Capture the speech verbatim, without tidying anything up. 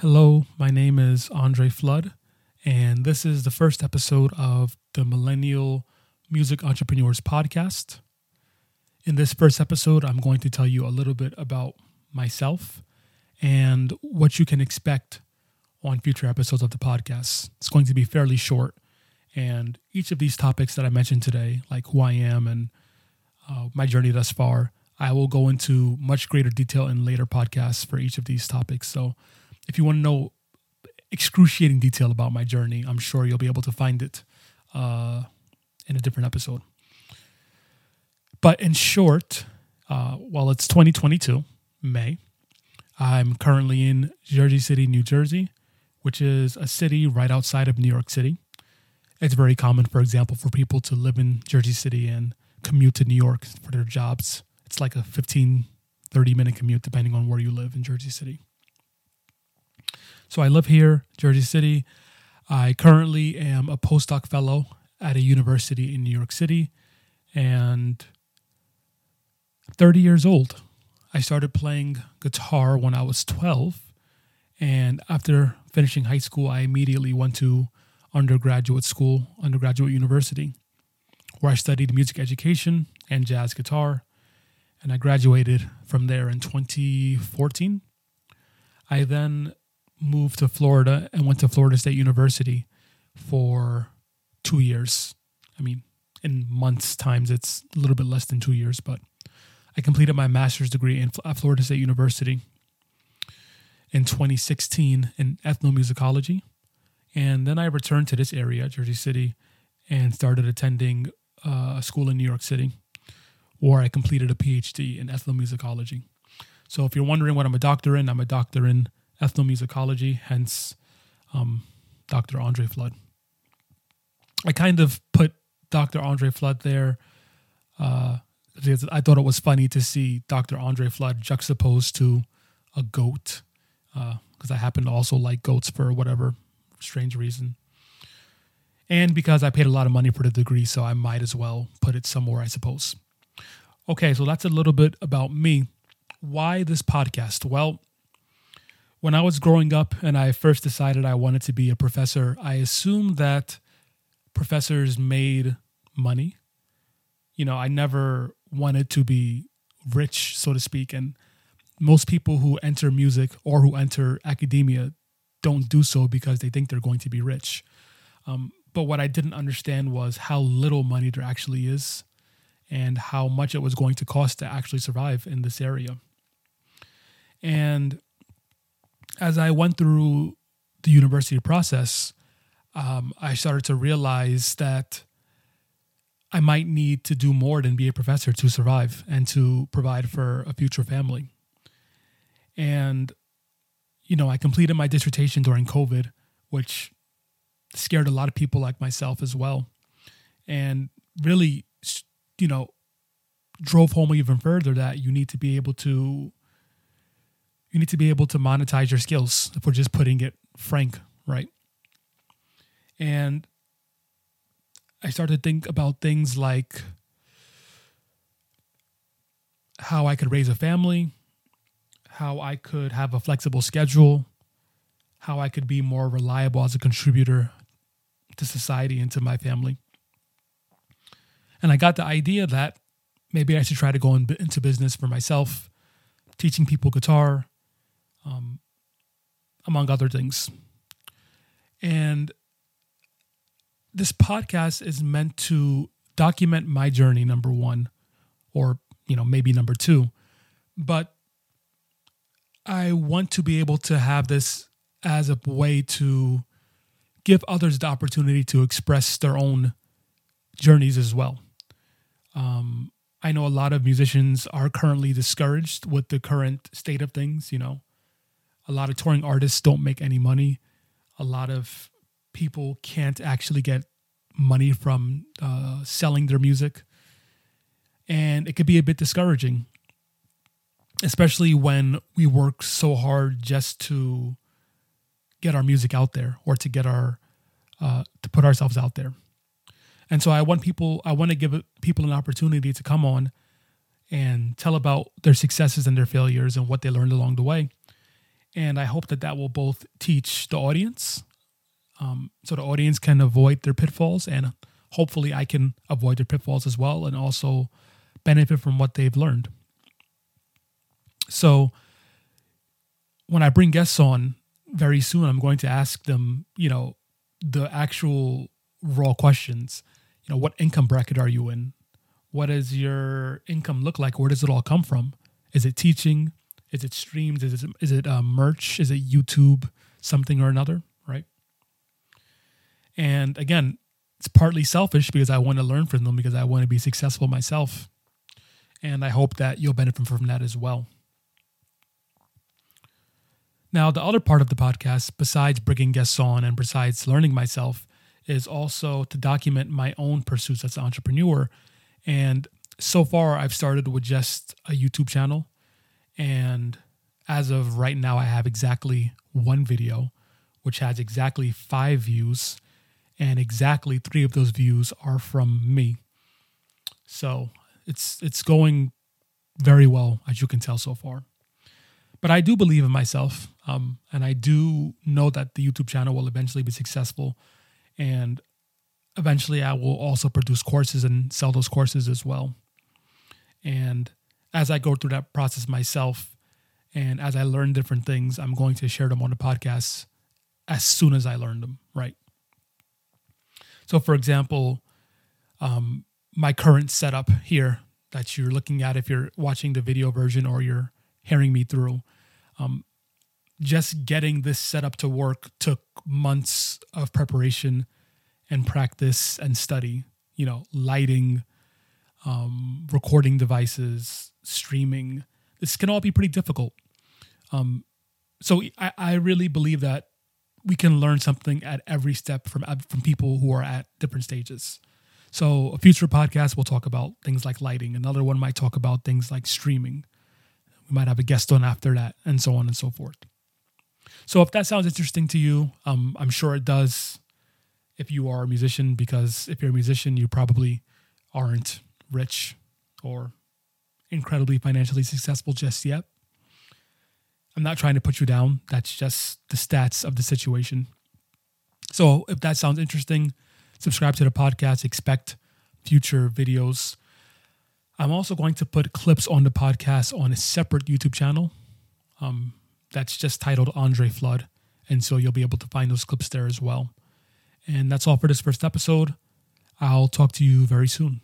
Hello, my name is Andre Flood, and this is the first episode of the Millennial Music Entrepreneurs Podcast. In this first episode, I'm going to tell you a little bit about myself and what you can expect on future episodes of the podcast. It's going to be fairly short, and each of these topics that I mentioned today, like who I am and uh, my journey thus far, I will go into much greater detail in later podcasts for each of these topics. So if you want to know excruciating detail about my journey, I'm sure you'll be able to find it uh, in a different episode. But in short, uh, while it's twenty twenty-two, May, I'm currently in Jersey City, New Jersey, which is a city right outside of New York City. It's very common, for example, for people to live in Jersey City and commute to New York for their jobs. It's like a fifteen, thirty minute commute, depending on where you live in Jersey City. So I live here, Jersey City. I currently am a postdoc fellow at a university in New York City, and I'm thirty years old. I started playing guitar when I was twelve, and after finishing high school, I immediately went to undergraduate school, undergraduate university, where I studied music education and jazz guitar, and I graduated from there in twenty fourteen. I then moved to Florida and went to Florida State University for two years. I mean, in months times, it's a little bit less than two years, but I completed my master's degree in, at Florida State University in twenty sixteen in ethnomusicology. And then I returned to this area, Jersey City, and started attending uh, a school in New York City, where I completed a P H D in ethnomusicology. So if you're wondering what I'm a doctor in, I'm a doctor in ethnomusicology, hence um, Doctor Andre Flood. I kind of put Doctor Andre Flood there uh, because I thought it was funny to see Doctor Andre Flood juxtaposed to a goat, because uh, I happen to also like goats for whatever strange reason. And because I paid a lot of money for the degree, so I might as well put it somewhere, I suppose. Okay, so that's a little bit about me. Why this podcast? Well, when I was growing up and I first decided I wanted to be a professor, I assumed that professors made money. You know, I never wanted to be rich, so to speak. And most people who enter music or who enter academia don't do so because they think they're going to be rich. Um, but what I didn't understand was how little money there actually is and how much it was going to cost to actually survive in this area. And as I went through the university process, um, I started to realize that I might need to do more than be a professor to survive and to provide for a future family. And, you know, I completed my dissertation during COVID, which scared a lot of people like myself as well, and really, you know, drove home even further that you need to be able to You need to be able to monetize your skills, if we're just putting it frank, right? And I started to think about things like how I could raise a family, how I could have a flexible schedule, how I could be more reliable as a contributor to society and to my family. And I got the idea that maybe I should try to go in, into business for myself, teaching people guitar, Um, among other things. And this podcast is meant to document my journey, number one, or, you know, maybe number two. But I want to be able to have this as a way to give others the opportunity to express their own journeys as well. Um, I know a lot of musicians are currently discouraged with the current state of things, you know. A lot of touring artists don't make any money. A lot of people can't actually get money from uh, selling their music. And it could be a bit discouraging, especially when we work so hard just to get our music out there or to get our, uh, to put ourselves out there. And so I want people, I want to give people an opportunity to come on and tell about their successes and their failures and what they learned along the way. And I hope that that will both teach the audience, um, so the audience can avoid their pitfalls, and hopefully I can avoid their pitfalls as well, and also benefit from what they've learned. So when I bring guests on very soon, I'm going to ask them, you know, the actual raw questions. You know, what income bracket are you in? What does your income look like? Where does it all come from? Is it teaching? Is it streams? Is it, is it uh, merch? Is it YouTube? Something or another, right? And again, it's partly selfish because I want to learn from them, because I want to be successful myself. And I hope that you'll benefit from that as well. Now, the other part of the podcast, besides bringing guests on and besides learning myself, is also to document my own pursuits as an entrepreneur. And so far, I've started with just a YouTube channel. And as of right now, I have exactly one video, which has exactly five views. And exactly three of those views are from me. So it's it's going very well, as you can tell so far. But I do believe in myself, um, and I do know that the YouTube channel will eventually be successful. And eventually I will also produce courses and sell those courses as well. And as I go through that process myself, and as I learn different things, I'm going to share them on the podcast as soon as I learn them, right? So for example, um, my current setup here that you're looking at, if you're watching the video version or you're hearing me through, um, just getting this setup to work took months of preparation and practice and study, you know, lighting, um, recording devices, streaming. This can all be pretty difficult. Um, so I, I really believe that we can learn something at every step from, from people who are at different stages. So a future podcast will talk about things like lighting. Another one might talk about things like streaming. We might have a guest on after that, and so on and so forth. So if that sounds interesting to you, um, I'm sure it does if you are a musician, because if you're a musician, you probably aren't rich or incredibly financially successful just yet. I'm not trying to put you down. That's just the stats of the situation. So if that sounds interesting, subscribe to the podcast. Expect future videos. I'm also going to put clips on the podcast on a separate YouTube channel. Um, that's just titled Andre Flood. And so you'll be able to find those clips there as well. And that's all for this first episode. I'll talk to you very soon.